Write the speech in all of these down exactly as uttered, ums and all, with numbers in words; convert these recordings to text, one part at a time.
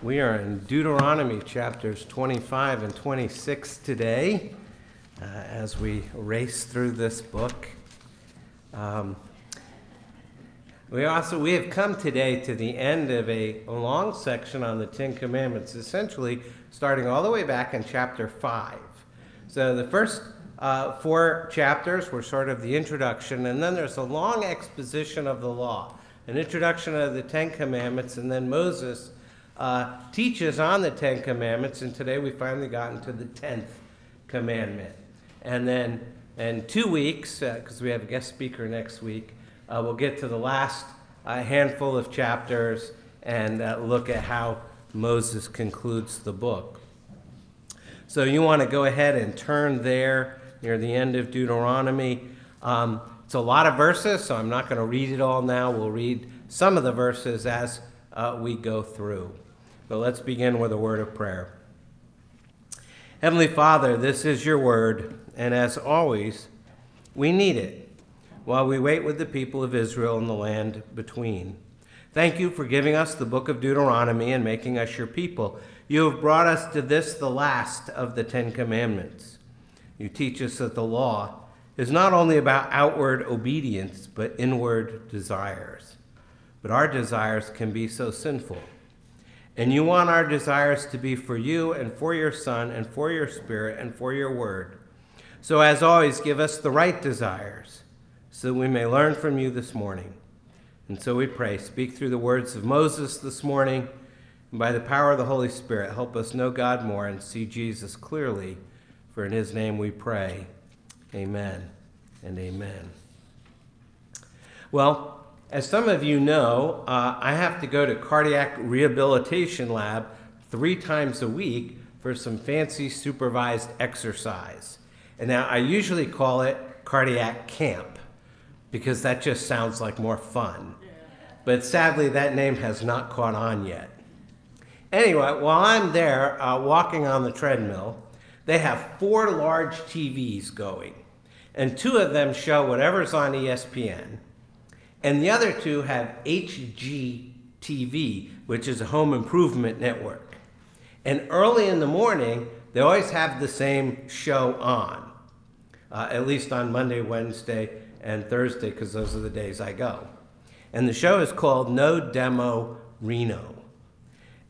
We are in Deuteronomy chapters twenty-five and twenty-six today uh, as we race through this book. Um, we also, we have come today to the end of a long section on the Ten Commandments, essentially starting all the way back in chapter five. So the first uh, four chapters were sort of the introduction, and then there's a long exposition of the law, an introduction of the Ten Commandments, and then Moses Uh, teaches on the Ten Commandments, and today we finally gotten to the tenth commandment. And then in two weeks, because uh, we have a guest speaker next week, uh, we'll get to the last uh, handful of chapters and uh, look at how Moses concludes the book. So you want to go ahead and turn there near the end of Deuteronomy. Um, it's a lot of verses, so I'm not going to read it all now. We'll read some of the verses as uh, we go through. But let's begin with a word of prayer. Heavenly Father, this is your word, and as always, we need it while we wait with the people of Israel in the land between. Thank you for giving us the book of Deuteronomy and making us your people. You have brought us to this, the last of the Ten Commandments. You teach us that the law is not only about outward obedience, but inward desires. But our desires can be so sinful. And you want our desires to be for you and for your Son and for your Spirit and for your Word. So as always, give us the right desires so that we may learn from you this morning. And so we pray, speak through the words of Moses this morning, and by the power of the Holy Spirit, help us know God more and see Jesus clearly, for in his name we pray. Amen and amen. Well, as some of you know, uh, I have to go to cardiac rehabilitation lab three times a week for some fancy supervised exercise. And now I usually call it cardiac camp because that just sounds like more fun. But sadly, that name has not caught on yet. Anyway, while I'm there uh, walking on the treadmill, they have four large T Vs going, and two of them show whatever's on E S P N. And the other two have H G T V, which is a home improvement network. And early in the morning, they always have the same show on, uh, at least on Monday, Wednesday, and Thursday, because those are the days I go. And the show is called No Demo Reno.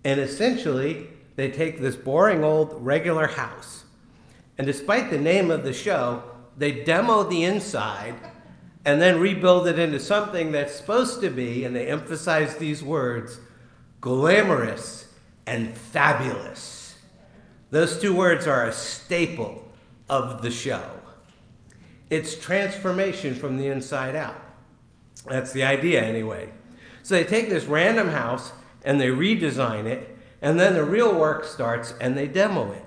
And essentially, they take this boring old regular house, and despite the name of the show, they demo the inside and then rebuild it into something that's supposed to be, and they emphasize these words, glamorous and fabulous. Those two words are a staple of the show. It's transformation from the inside out. That's the idea anyway. So they take this random house and they redesign it, and then the real work starts and they demo it.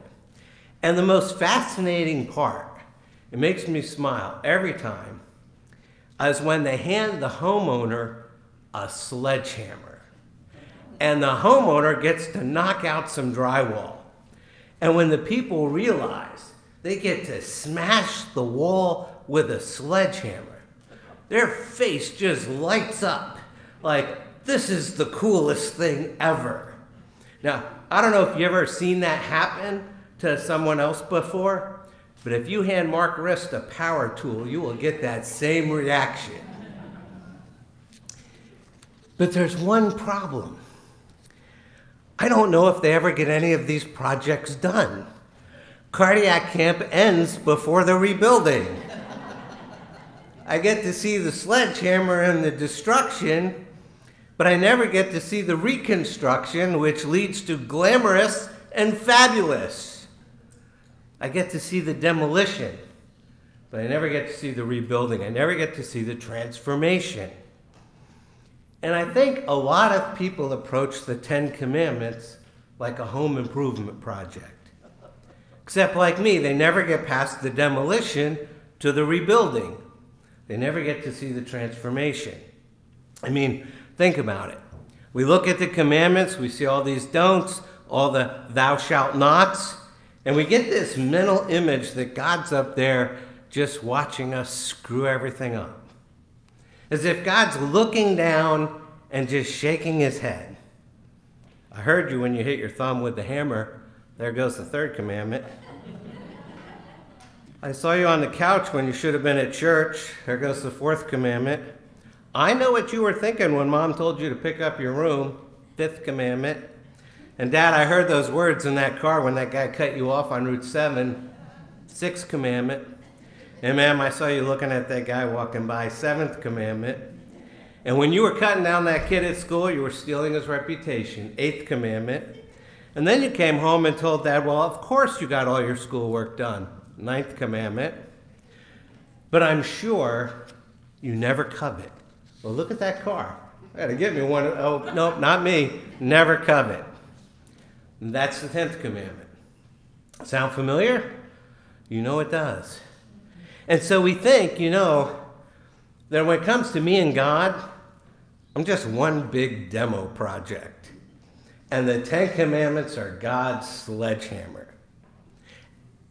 And the most fascinating part, it makes me smile every time, is when they hand the homeowner a sledgehammer. And the homeowner gets to knock out some drywall. And when the people realize they get to smash the wall with a sledgehammer, their face just lights up like, this is the coolest thing ever. Now, I don't know if you've ever seen that happen to someone else before, but if you hand Mark Rist a power tool, you will get that same reaction. But there's one problem. I don't know if they ever get any of these projects done. Cardiac camp ends before the rebuilding. I get to see the sledgehammer and the destruction, but I never get to see the reconstruction, which leads to glamorous and fabulous. I get to see the demolition, but I never get to see the rebuilding. I never get to see the transformation. And I think a lot of people approach the Ten Commandments like a home improvement project. Except like me, they never get past the demolition to the rebuilding. They never get to see the transformation. I mean, think about it. We look at the commandments, we see all these don'ts, all the thou shalt nots, and we get this mental image that God's up there just watching us screw everything up. As if God's looking down and just shaking his head. I heard you when you hit your thumb with the hammer. There goes the third commandment. I saw you on the couch when you should have been at church. There goes the fourth commandment. I know what you were thinking when Mom told you to pick up your room. Fifth commandment. And Dad, I heard those words in that car when that guy cut you off on Route seven. Sixth commandment. And Ma'am, I saw you looking at that guy walking by. Seventh commandment. And when you were cutting down that kid at school, you were stealing his reputation. Eighth commandment. And then you came home and told Dad, well, of course you got all your schoolwork done. Ninth commandment. But I'm sure you never covet. Well, look at that car. I gotta give me one. Oh, nope, not me. Never covet. And that's the tenth commandment. Sound familiar? You know it does. And so we think, you know, that when it comes to me and God, I'm just one big demo project. And the Ten Commandments are God's sledgehammer.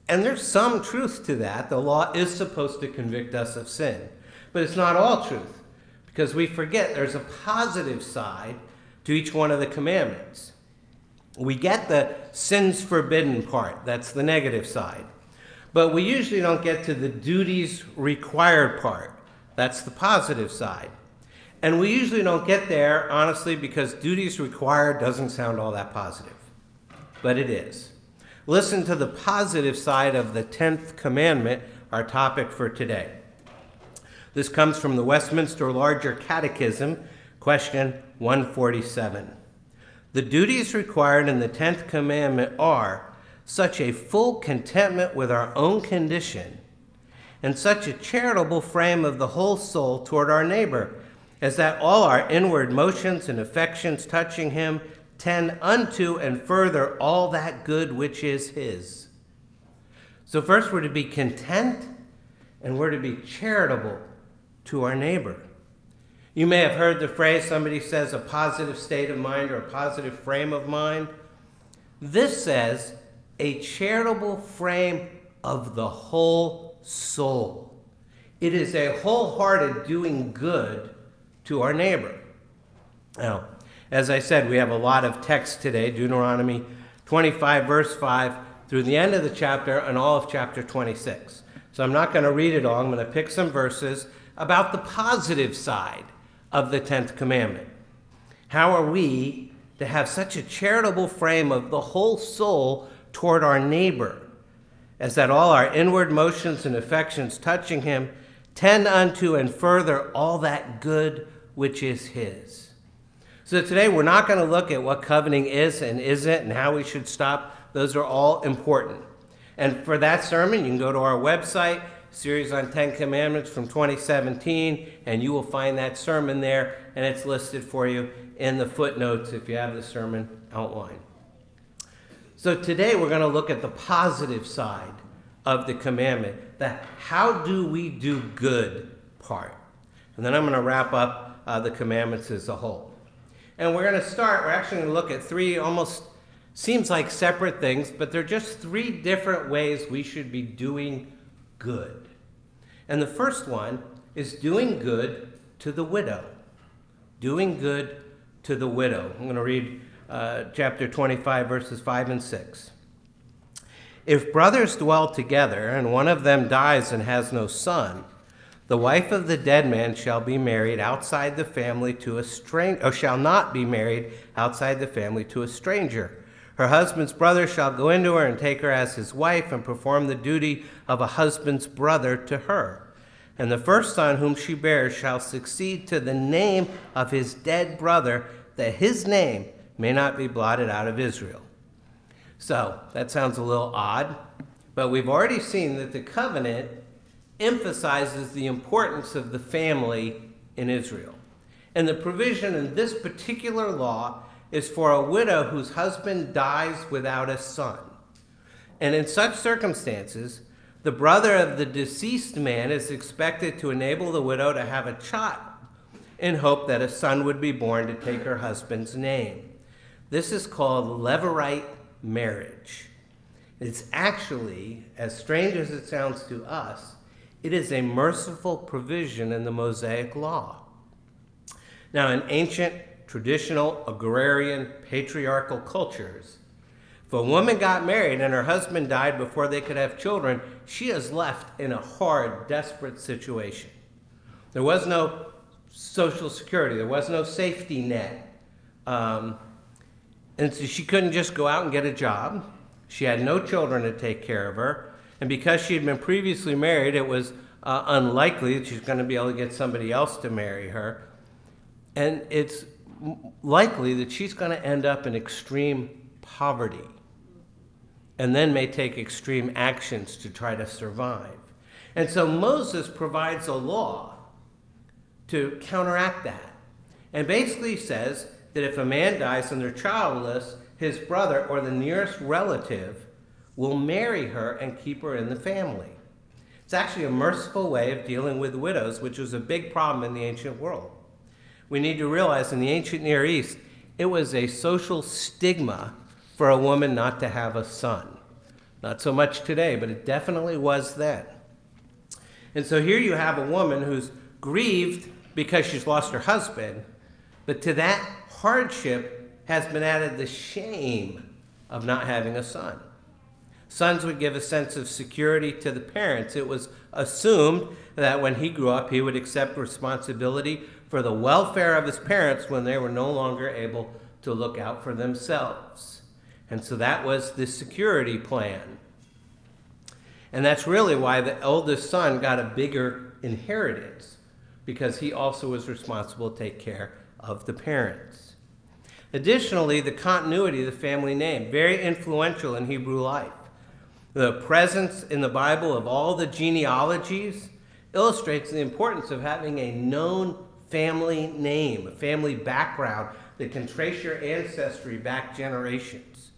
And there's some truth to that. The law is supposed to convict us of sin, but it's not all truth, because we forget there's a positive side to each one of the commandments. We get the sins forbidden part, that's the negative side, but we usually don't get to the duties required part, that's the positive side. And we usually don't get there, honestly, because duties required doesn't sound all that positive, but it is. Listen to the positive side of the tenth commandment, our topic for today. This comes from the Westminster Larger Catechism, question one forty-seven. The duties required in the tenth commandment are such a full contentment with our own condition and such a charitable frame of the whole soul toward our neighbor, as that all our inward motions and affections touching him tend unto and further all that good which is his. So first we're to be content, and we're to be charitable to our neighbor. You may have heard the phrase, somebody says, a positive state of mind or a positive frame of mind. This says a charitable frame of the whole soul. It is a wholehearted doing good to our neighbor. Now, as I said, we have a lot of text today, Deuteronomy twenty-five, verse five, through the end of the chapter and all of chapter twenty-six. So I'm not going to read it all. I'm going to pick some verses about the positive side of the tenth commandment. How are we to have such a charitable frame of the whole soul toward our neighbor, as that all our inward motions and affections touching him tend unto and further all that good which is his? So today we're not going to look at what coveting is and isn't and how we should stop. Those are all important. And for that sermon, you can go to our website, Series on Ten Commandments from twenty seventeen, and you will find that sermon there, and it's listed for you in the footnotes if you have the sermon outline. So today we're going to look at the positive side of the commandment, the how do we do good part. And then I'm going to wrap up uh, the commandments as a whole. And we're going to start, we're actually going to look at three almost, seems like separate things, but they're just three different ways we should be doing good. And the first one is doing good to the widow. Doing good to the widow. I'm going to read uh, chapter twenty-five, verses five and six. If brothers dwell together, and one of them dies and has no son, the wife of the dead man shall be married outside the family to a stranger, or shall not be married outside the family to a stranger. Her husband's brother shall go into her and take her as his wife and perform the duty of a husband's brother to her. And the first son whom she bears shall succeed to the name of his dead brother, that his name may not be blotted out of Israel. So that sounds a little odd, but we've already seen that the covenant emphasizes the importance of the family in Israel. And the provision in this particular law is for a widow whose husband dies without a son. And in such circumstances, the brother of the deceased man is expected to enable the widow to have a child in hope that a son would be born to take her husband's name. This is called Levite marriage. It's actually, as strange as it sounds to us, it is a merciful provision in the Mosaic law. Now, in ancient traditional agrarian patriarchal cultures. If a woman got married and her husband died before they could have children, she is left in a hard, desperate situation. There was no social security. There was no safety net. Um, and so she couldn't just go out and get a job. She had no children to take care of her. And because she had been previously married, it was uh, unlikely that she's going to be able to get somebody else to marry her. And it's likely that she's going to end up in extreme poverty and then may take extreme actions to try to survive. And so Moses provides a law to counteract that. And basically says that if a man dies and they're childless, his brother or the nearest relative will marry her and keep her in the family. It's actually a merciful way of dealing with widows, which was a big problem in the ancient world. We need to realize in the ancient Near East, it was a social stigma for a woman not to have a son. Not so much today, but it definitely was then. And so here you have a woman who's grieved because she's lost her husband, but to that hardship has been added the shame of not having a son. Sons would give a sense of security to the parents. It was assumed that when he grew up, he would accept responsibility for the welfare of his parents when they were no longer able to look out for themselves. And so that was the security plan. And that's really why the eldest son got a bigger inheritance, because he also was responsible to take care of the parents. Additionally, the continuity of the family name, very influential in Hebrew life. The presence in the Bible of all the genealogies illustrates the importance of having a known family name, a family background that can trace your ancestry back generations.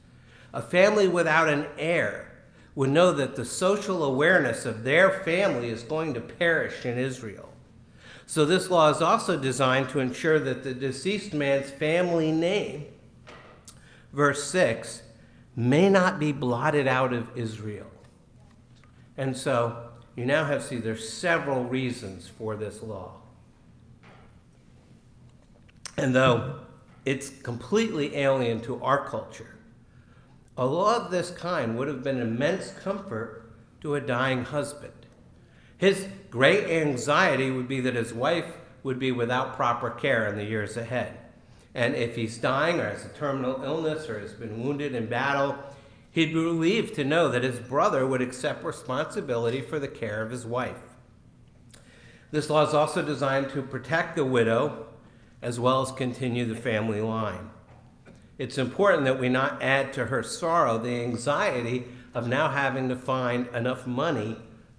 A family without an heir would know that the social awareness of their family is going to perish in Israel. So this law is also designed to ensure that the deceased man's family name, verse six, may not be blotted out of Israel. And so you now have to see there's several reasons for this law. And though it's completely alien to our culture, a law of this kind would have been immense comfort to a dying husband. His great anxiety would be that his wife would be without proper care in the years ahead. And if he's dying or has a terminal illness or has been wounded in battle, he'd be relieved to know that his brother would accept responsibility for the care of his wife. This law is also designed to protect the widow as well as continue the family line. It's important that we not add to her sorrow the anxiety of now having to find enough money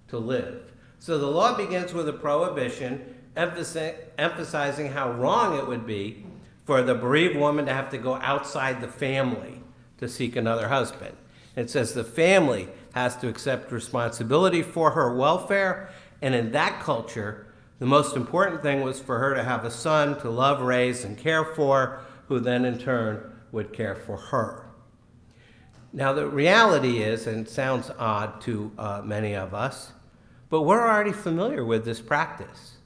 to live. So the law begins with a prohibition emphasizing how wrong it would be for the bereaved woman to have to go outside the family to seek another husband. It says the family has to accept responsibility for her welfare, and in that culture, the most important thing was for her to have a son to love, raise, and care for, who then in turn would care for her. Now the reality is, and it sounds odd to uh, many of us, but we're already familiar with this practice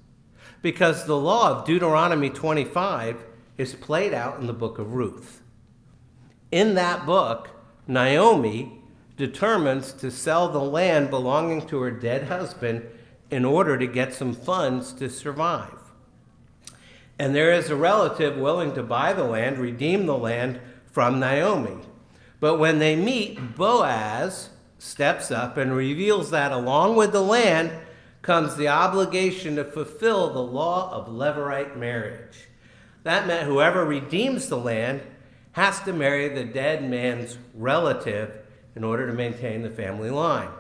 because the law of Deuteronomy twenty-five is played out in the book of Ruth. In that book, Naomi determines to sell the land belonging to her dead husband in order to get some funds to survive. And there is a relative willing to buy the land, redeem the land from Naomi. But when they meet, Boaz steps up and reveals that along with the land comes the obligation to fulfill the law of Levite marriage. That meant whoever redeems the land has to marry the dead man's relative in order to maintain the family line.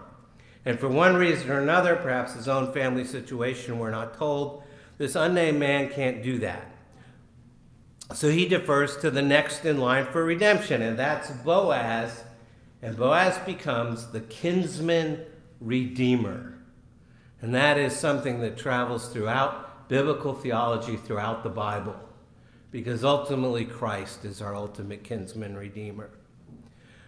And for one reason or another, perhaps his own family situation, we're not told, this unnamed man can't do that. So he defers to the next in line for redemption, and that's Boaz. And Boaz becomes the kinsman redeemer. And that is something that travels throughout biblical theology, throughout the Bible, because ultimately Christ is our ultimate kinsman redeemer.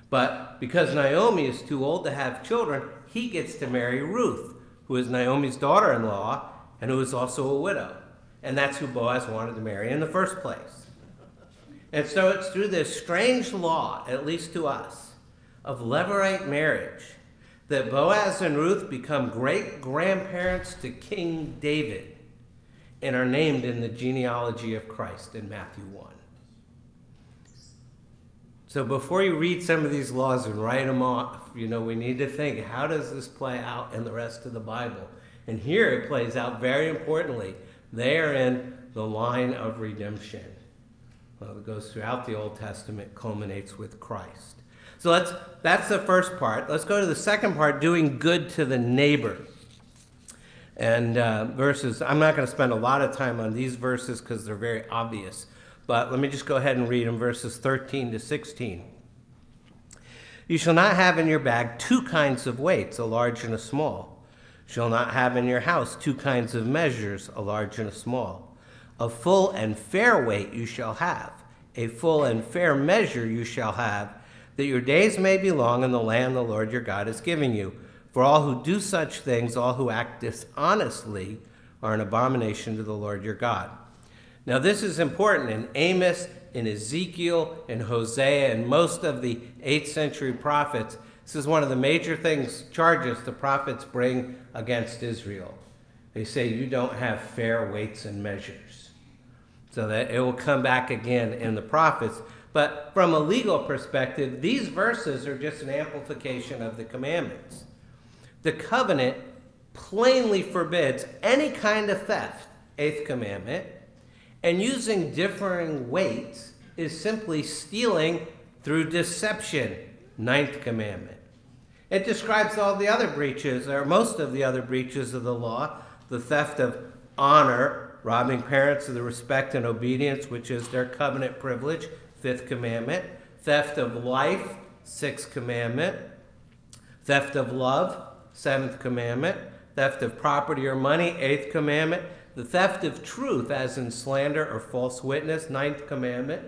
But because Naomi is too old to have children, he gets to marry Ruth, who is Naomi's daughter-in-law, and who was also a widow. And that's who Boaz wanted to marry in the first place. And so it's through this strange law, at least to us, of Levite marriage that Boaz and Ruth become great-grandparents to King David and are named in the genealogy of Christ in Matthew one. So before you read some of these laws and write them off, you know, we need to think, how does this play out in the rest of the Bible? And here it plays out very importantly. They are in the line of redemption. Well, it goes throughout the Old Testament, culminates with Christ. So let's, that's the first part. Let's go to the second part, doing good to the neighbor. And uh, verses, I'm not going to spend a lot of time on these verses because they're very obvious. But let me just go ahead and read them, verses thirteen to sixteen. You shall not have in your bag two kinds of weights, a large and a small. You shall not have in your house two kinds of measures, a large and a small. A full and fair weight you shall have, a full and fair measure you shall have, that your days may be long in the land the Lord your God is giving you. For all who do such things, all who act dishonestly, are an abomination to the Lord your God. Now this is important in Amos, in Ezekiel, in Hosea, and most of the eighth century prophets. This is one of the major things, charges the prophets bring against Israel. They say you don't have fair weights and measures. So that it will come back again in the prophets. But from a legal perspective, these verses are just an amplification of the commandments. The covenant plainly forbids any kind of theft, eighth commandment, and using differing weights is simply stealing through deception, ninth commandment. It describes all the other breaches, or most of the other breaches of the law, the theft of honor, robbing parents of the respect and obedience, which is their covenant privilege, fifth commandment, theft of life, sixth commandment, theft of love, seventh commandment, theft of property or money, eighth commandment, the theft of truth as in slander or false witness, ninth commandment,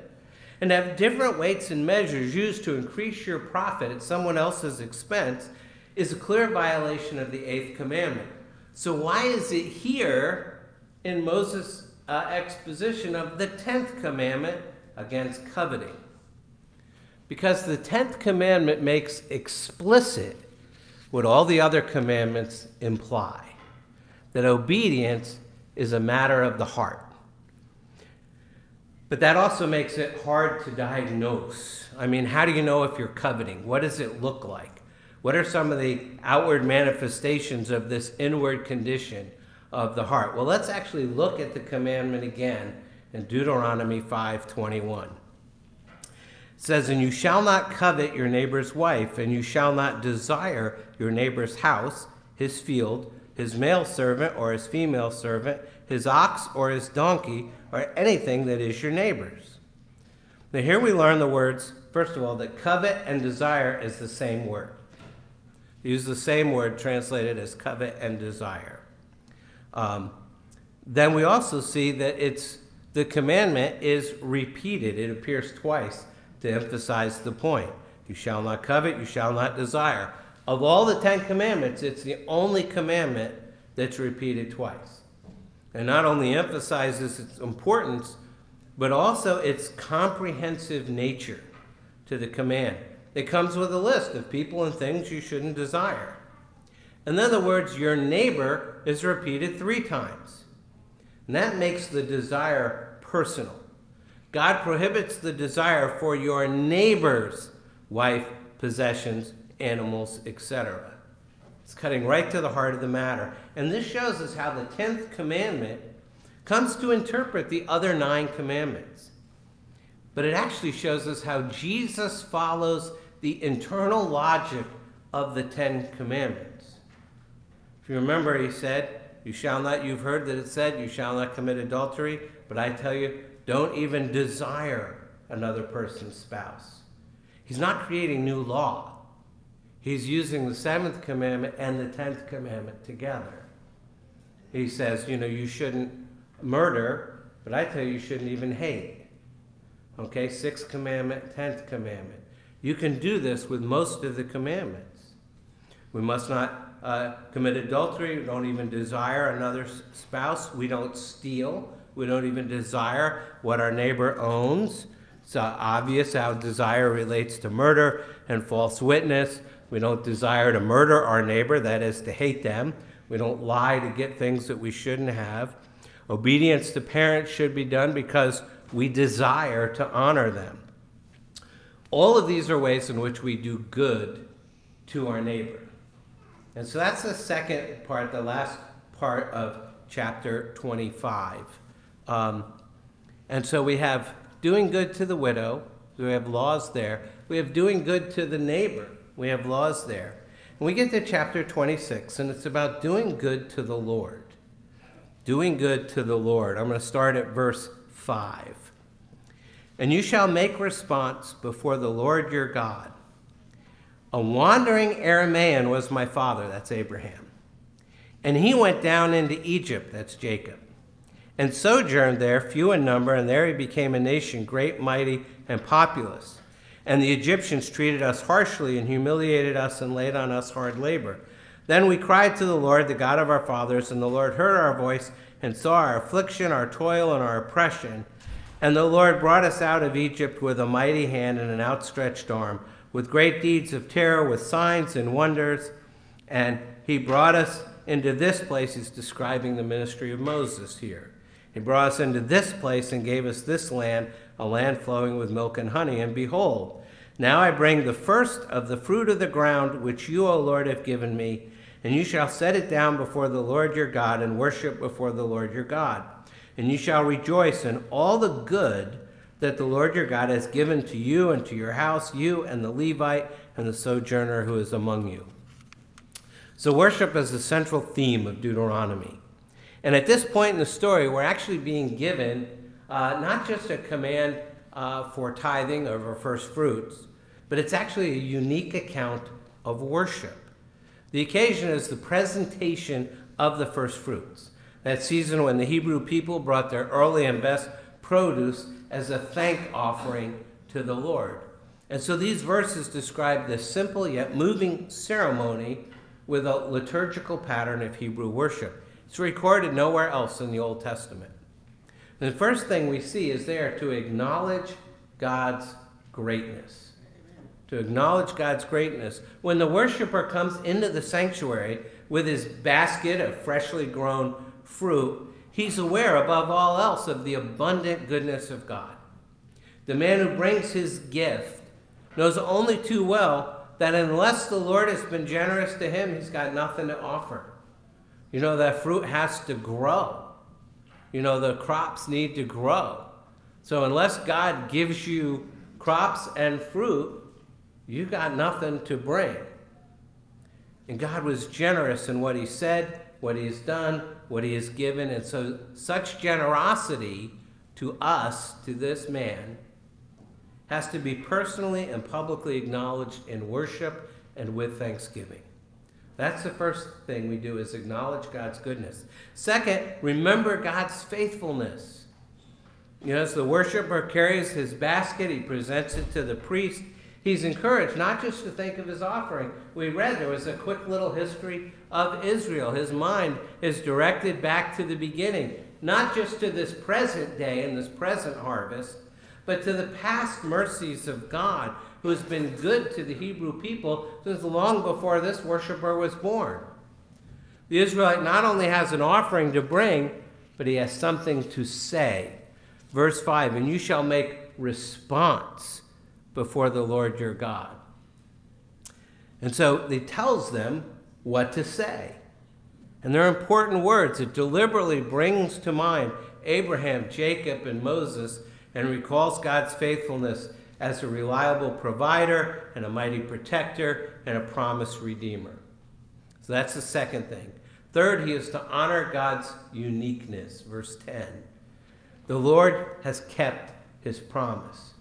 and have different weights and measures used to increase your profit at someone else's expense is a clear violation of the eighth commandment. So why is it here in Moses' uh, exposition of the tenth commandment against coveting? Because the tenth commandment makes explicit what all the other commandments imply, that obedience is a matter of the heart. But that also makes it hard to diagnose. I mean, how do you know if you're coveting? What does it look like? What are some of the outward manifestations of this inward condition of the heart? Well, let's actually look at the commandment again in Deuteronomy five twenty-one. It says, and you shall not covet your neighbor's wife, and you shall not desire your neighbor's house, his field, his male servant or his female servant, his ox or his donkey, or anything that is your neighbor's. Now here we learn the words, first of all, that covet and desire is the same word. They use the same word translated as covet and desire. Um, then we also see that it's the commandment is repeated. It appears twice to emphasize the point. You shall not covet, you shall not desire. Of all the Ten Commandments, it's the only commandment that's repeated twice. And not only emphasizes its importance, but also its comprehensive nature to the command. It comes with a list of people and things you shouldn't desire. In other words, your neighbor is repeated three times. And that makes the desire personal. God prohibits the desire for your neighbor's wife, possessions, animals, et cetera. It's cutting right to the heart of the matter. And this shows us how the tenth commandment comes to interpret the other nine commandments. But it actually shows us how Jesus follows the internal logic of the Ten Commandments. If you remember, he said, you shall not, you've heard that it said, you shall not commit adultery, but I tell you, don't even desire another person's spouse. He's not creating new law. He's using the seventh commandment and the tenth commandment together. He says, you know, you shouldn't murder, but I tell you, you shouldn't even hate. Okay, sixth commandment, tenth commandment. You can do this with most of the commandments. We must not uh, commit adultery. We don't even desire another spouse. We don't steal. We don't even desire what our neighbor owns. It's uh, obvious how desire relates to murder and false witness. We don't desire to murder our neighbor, that is, to hate them. We don't lie to get things that we shouldn't have. Obedience to parents should be done because we desire to honor them. All of these are ways in which we do good to our neighbor. And so that's the second part, the last part of chapter twenty-five. Um, and so we have doing good to the widow, we have laws there. We have doing good to the neighbor, we have laws there. And we get to chapter twenty-six, and it's about doing good to the Lord. Doing good to the Lord. I'm going to start at verse five. And you shall make response before the Lord your God. A wandering Aramean was my father, that's Abraham. And he went down into Egypt, that's Jacob, and sojourned there, few in number, and there he became a nation great, mighty, and populous. And the Egyptians treated us harshly and humiliated us and laid on us hard labor. Then we cried to the Lord, the God of our fathers, and the Lord heard our voice and saw our affliction, our toil, and our oppression. And the Lord brought us out of Egypt with a mighty hand and an outstretched arm, with great deeds of terror, with signs and wonders. And he brought us into this place. He's describing the ministry of Moses here. He brought us into this place and gave us this land, a land flowing with milk and honey. And behold, now I bring the first of the fruit of the ground, which you, O Lord, have given me. And you shall set it down before the Lord your God and worship before the Lord your God. And you shall rejoice in all the good that the Lord your God has given to you and to your house, you and the Levite and the sojourner who is among you. So worship is the central theme of Deuteronomy. And at this point in the story, we're actually being given uh, not just a command uh, for tithing over first fruits, but it's actually a unique account of worship. The occasion is the presentation of the first fruits, that season when the Hebrew people brought their early and best produce as a thank offering to the Lord. And so these verses describe this simple yet moving ceremony with a liturgical pattern of Hebrew worship. It's recorded nowhere else in the Old Testament. And the first thing we see is there to acknowledge God's greatness. Amen. To acknowledge God's greatness. When the worshiper comes into the sanctuary with his basket of freshly grown fruit, he's aware above all else of the abundant goodness of God. The man who brings his gift knows only too well that unless the Lord has been generous to him, he's got nothing to offer. You know, that fruit has to grow. You know, the crops need to grow. So unless God gives you crops and fruit, you got nothing to bring. And God was generous in what he said, what he has done, what he has given. And so such generosity to us, to this man, has to be personally and publicly acknowledged in worship and with thanksgiving. That's the first thing we do, is acknowledge God's goodness. Second, remember God's faithfulness. You know, as the worshiper carries his basket, he presents it to the priest. He's encouraged not just to think of his offering. We read there was a quick little history of Israel. His mind is directed back to the beginning, not just to this present day and this present harvest, but to the past mercies of God, who has been good to the Hebrew people since long before this worshiper was born. The Israelite not only has an offering to bring, but he has something to say. Verse five, and you shall make response before the Lord your God. And so he tells them what to say. And they're important words. It deliberately brings to mind Abraham, Jacob, and Moses, and recalls God's faithfulness as a reliable provider and a mighty protector and a promised redeemer. So that's the second thing. Third, he is to honor God's uniqueness. Verse ten, the Lord has kept his promise.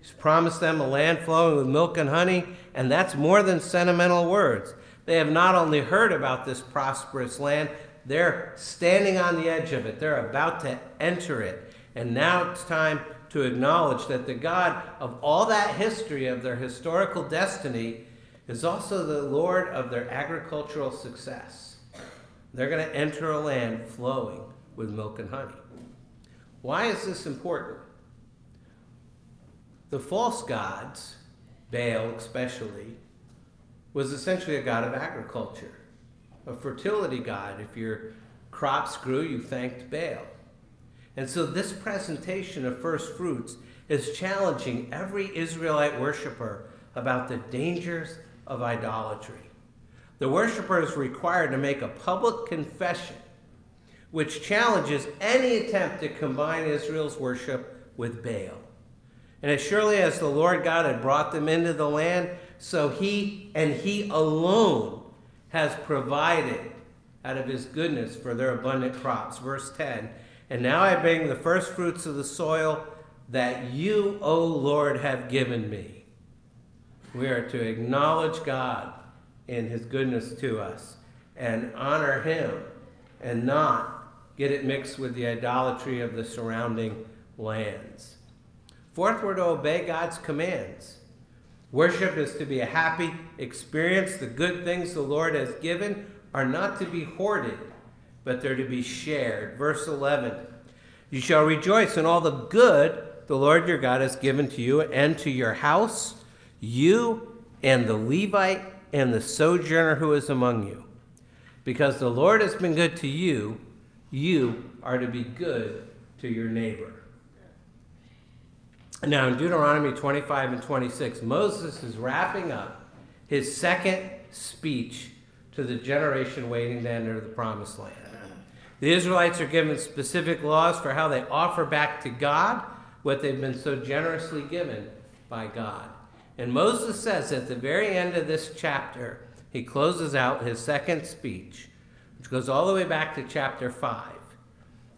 He's promised them a land flowing with milk and honey, and that's more than sentimental words. They have not only heard about this prosperous land, they're standing on the edge of it. They're about to enter it. And now it's time to acknowledge that the God of all that history of their historical destiny is also the Lord of their agricultural success. They're going to enter a land flowing with milk and honey. Why is this important? the false gods, Baal especially, was essentially a god of agriculture, a fertility god. If your crops grew, you thanked Baal. And so this presentation of first fruits is challenging every Israelite worshiper about the dangers of idolatry. The worshiper is required to make a public confession, which challenges any attempt to combine Israel's worship with Baal. And as surely as the Lord God had brought them into the land, so he and he alone has provided out of his goodness for their abundant crops. Verse ten, and now I bring the first fruits of the soil that you, O Lord, have given me. We are to acknowledge God in his goodness to us and honor him and not get it mixed with the idolatry of the surrounding lands. Fourth, we're to obey God's commands. Worship is to be a happy experience. The good things the Lord has given are not to be hoarded, but they're to be shared. Verse eleven, you shall rejoice in all the good the Lord your God has given to you and to your house, you and the Levite and the sojourner who is among you. Because the Lord has been good to you, you are to be good to your neighbor. Now in Deuteronomy twenty-five and twenty-six, Moses is wrapping up his second speech to the generation waiting to enter the Promised Land. The Israelites are given specific laws for how they offer back to God what they've been so generously given by God. And Moses says at the very end of this chapter, he closes out his second speech, which goes all the way back to chapter five.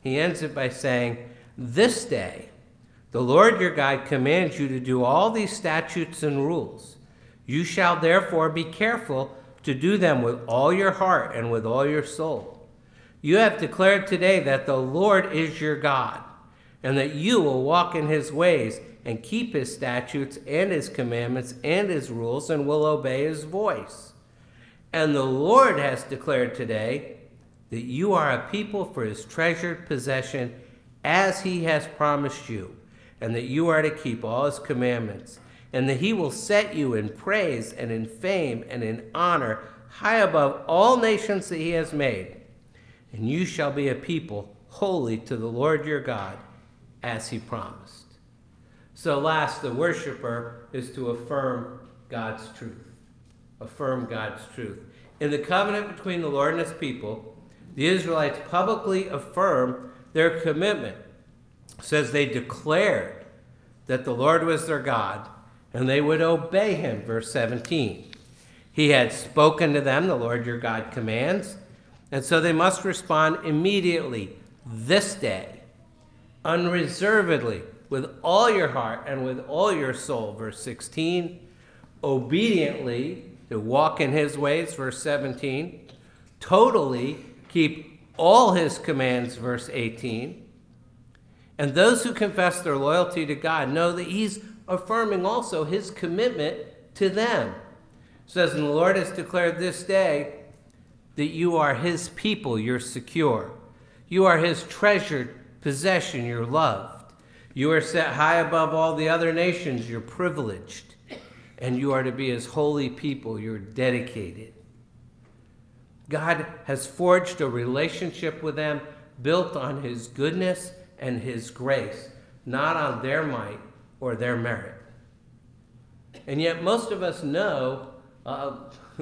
He ends it by saying, this day the Lord your God commands you to do all these statutes and rules. You shall therefore be careful to do them with all your heart and with all your soul. You have declared today that the Lord is your God, and that you will walk in his ways and keep his statutes and his commandments and his rules and will obey his voice. And the Lord has declared today that you are a people for his treasured possession as he has promised you, and that you are to keep all his commandments, and that he will set you in praise and in fame and in honor high above all nations that he has made. And you shall be a people holy to the Lord your God, as he promised. So last, the worshiper is to affirm God's truth. Affirm God's truth. In the covenant between the Lord and his people, the Israelites publicly affirm their commitment. It says they declared that the Lord was their God, and they would obey him. Verse seventeen, he had spoken to them, the Lord your God commands, and so they must respond immediately, this day, unreservedly, with all your heart and with all your soul. Verse sixteen, obediently, to walk in his ways. Verse seventeen, totally keep all his commands. Verse eighteen, and those who confess their loyalty to God know that he's affirming also his commitment to them. It says, and the Lord has declared this day that you are his people, you're secure. You are his treasured possession, you're loved. You are set high above all the other nations, you're privileged. And you are to be his holy people, you're dedicated. God has forged a relationship with them built on his goodness and his grace, not on their might or their merit. And yet most of us know uh,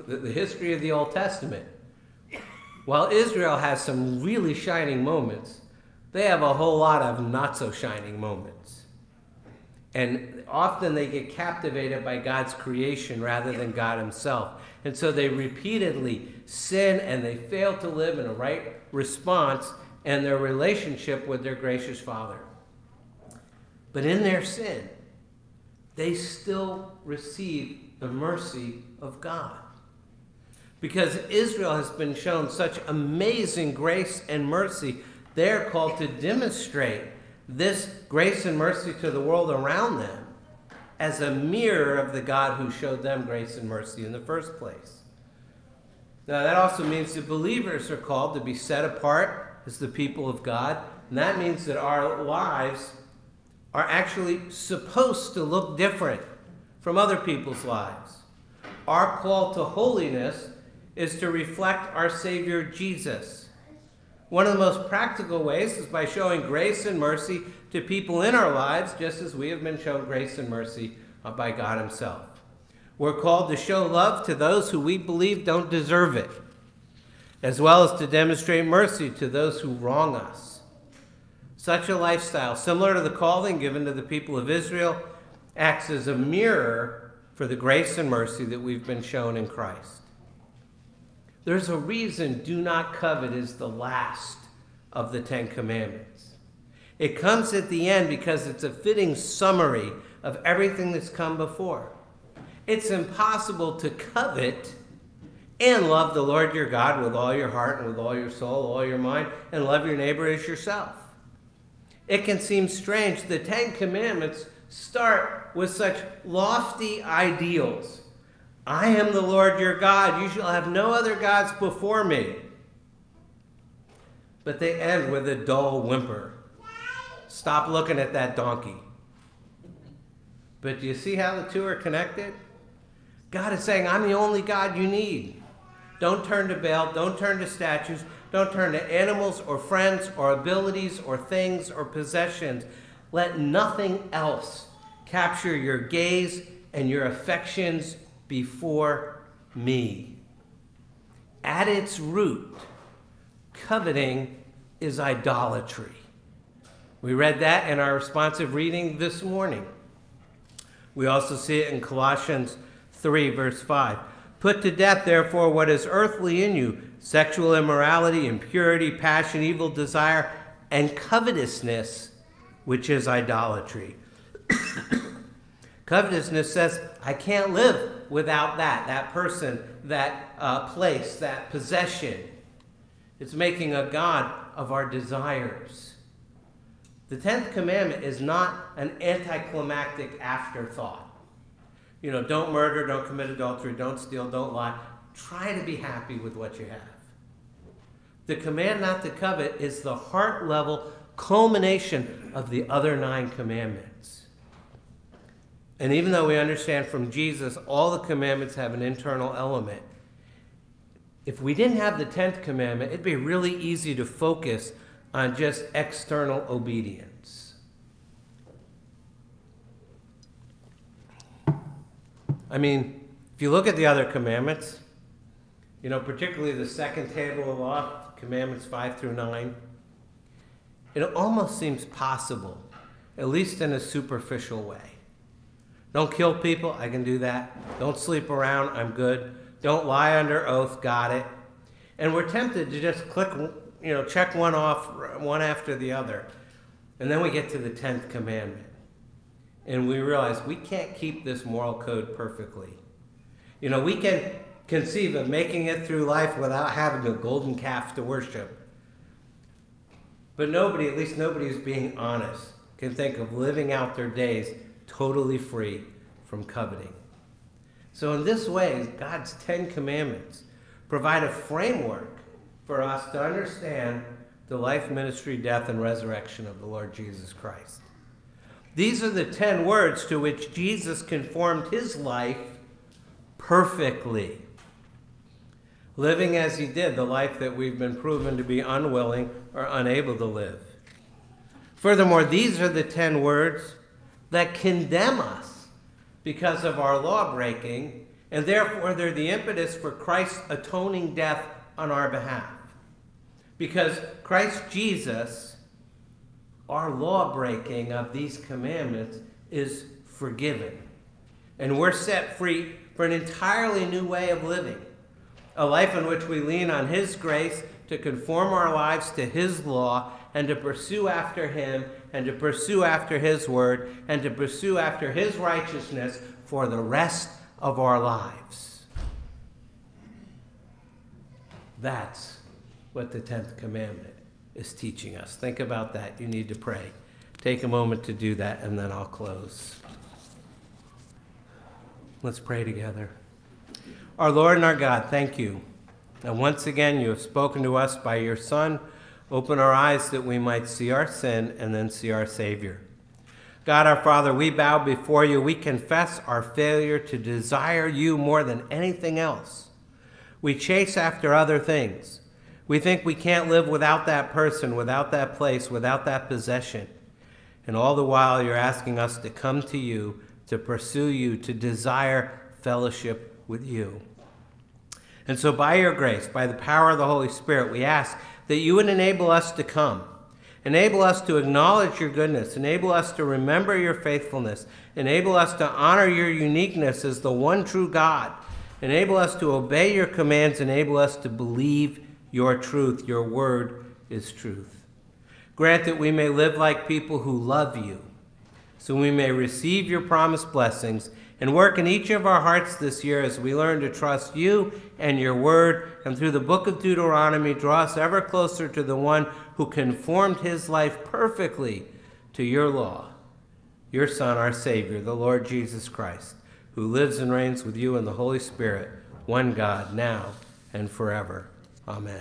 the, the history of the Old Testament. While Israel has some really shining moments, they have a whole lot of not so shining moments. And often they get captivated by God's creation rather than God himself. And so they repeatedly sin and they fail to live in a right response and their relationship with their gracious Father. But in their sin, they still receive the mercy of God. Because Israel has been shown such amazing grace and mercy, they're called to demonstrate this grace and mercy to the world around them as a mirror of the God who showed them grace and mercy in the first place. Now that also means that believers are called to be set apart as the people of God, and that means that our lives are actually supposed to look different from other people's lives. Our call to holiness is to reflect our Savior Jesus. One of the most practical ways is by showing grace and mercy to people in our lives, just as we have been shown grace and mercy by God Himself. We're called to show love to those who we believe don't deserve it, as well as to demonstrate mercy to those who wrong us. Such a lifestyle, similar to the calling given to the people of Israel, acts as a mirror for the grace and mercy that we've been shown in Christ. There's a reason do not covet is the last of the Ten Commandments. It comes at the end because it's a fitting summary of everything that's come before. It's impossible to covet and love the Lord your God with all your heart and with all your soul, all your mind, and love your neighbor as yourself. It can seem strange. The Ten Commandments start with such lofty ideals. I am the Lord your God. You shall have no other gods before me. But they end with a dull whimper. Stop looking at that donkey. But do you see how the two are connected? God is saying, I'm the only God you need. Don't turn to Baal. Don't turn to statues. Don't turn to animals or friends or abilities or things or possessions. Let nothing else capture your gaze and your affections before me. At its root, coveting is idolatry. We read that in our responsive reading this morning. We also see it in Colossians three, verse five. Put to death, therefore, what is earthly in you, sexual immorality, impurity, passion, evil desire, and covetousness, which is idolatry. Covetousness says, I can't live without that, that person, that uh, place, that possession. It's making a god of our desires. The tenth commandment is not an anticlimactic afterthought. You know, don't murder, don't commit adultery, don't steal, don't lie. Try to be happy with what you have. The command not to covet is the heart-level culmination of the other nine commandments. And even though we understand from Jesus all the commandments have an internal element, if we didn't have the tenth commandment, it'd be really easy to focus on just external obedience. I mean, if you look at the other commandments, you know, particularly the second table of law, commandments five through nine, it almost seems possible, at least in a superficial way. Don't kill people, I can do that. Don't sleep around, I'm good. Don't lie under oath, got it. And we're tempted to just click, you know, check one off, one after the other. And then we get to the tenth commandment. And we realize we can't keep this moral code perfectly. You know, we can conceive of making it through life without having a golden calf to worship. But nobody, at least nobody who's being honest, can think of living out their days totally free from coveting. So in this way, God's Ten Commandments provide a framework for us to understand the life, ministry, death, and resurrection of the Lord Jesus Christ. These are the ten words to which Jesus conformed his life perfectly, living as he did the life that we've been proven to be unwilling or unable to live. Furthermore, these are the ten words that condemn us because of our law breaking, and therefore they're the impetus for Christ's atoning death on our behalf. Because Christ Jesus, our law-breaking of these commandments is forgiven. And we're set free for an entirely new way of living, a life in which we lean on His grace to conform our lives to His law and to pursue after Him and to pursue after His word and to pursue after His righteousness for the rest of our lives. That's what the tenth commandment is teaching us. Think about that. You need to pray. Take a moment to do that, and then I'll close. Let's pray together. Our Lord and our God, thank you. And once again, you have spoken to us by your Son. Open our eyes that we might see our sin and then see our Savior. God our Father, we bow before you. We confess our failure to desire you more than anything else. We chase after other things. We think we can't live without that person, without that place, without that possession. And all the while, you're asking us to come to you, to pursue you, to desire fellowship with you. And so by your grace, by the power of the Holy Spirit, we ask that you would enable us to come. Enable us to acknowledge your goodness. Enable us to remember your faithfulness. Enable us to honor your uniqueness as the one true God. Enable us to obey your commands. Enable us to believe your truth. Your word is truth. Grant that we may live like people who love you, so we may receive your promised blessings and work in each of our hearts this year as we learn to trust you and your word, and through the book of Deuteronomy, draw us ever closer to the one who conformed his life perfectly to your law, your Son, our Savior, the Lord Jesus Christ, who lives and reigns with you in the Holy Spirit, one God, now and forever. Amen.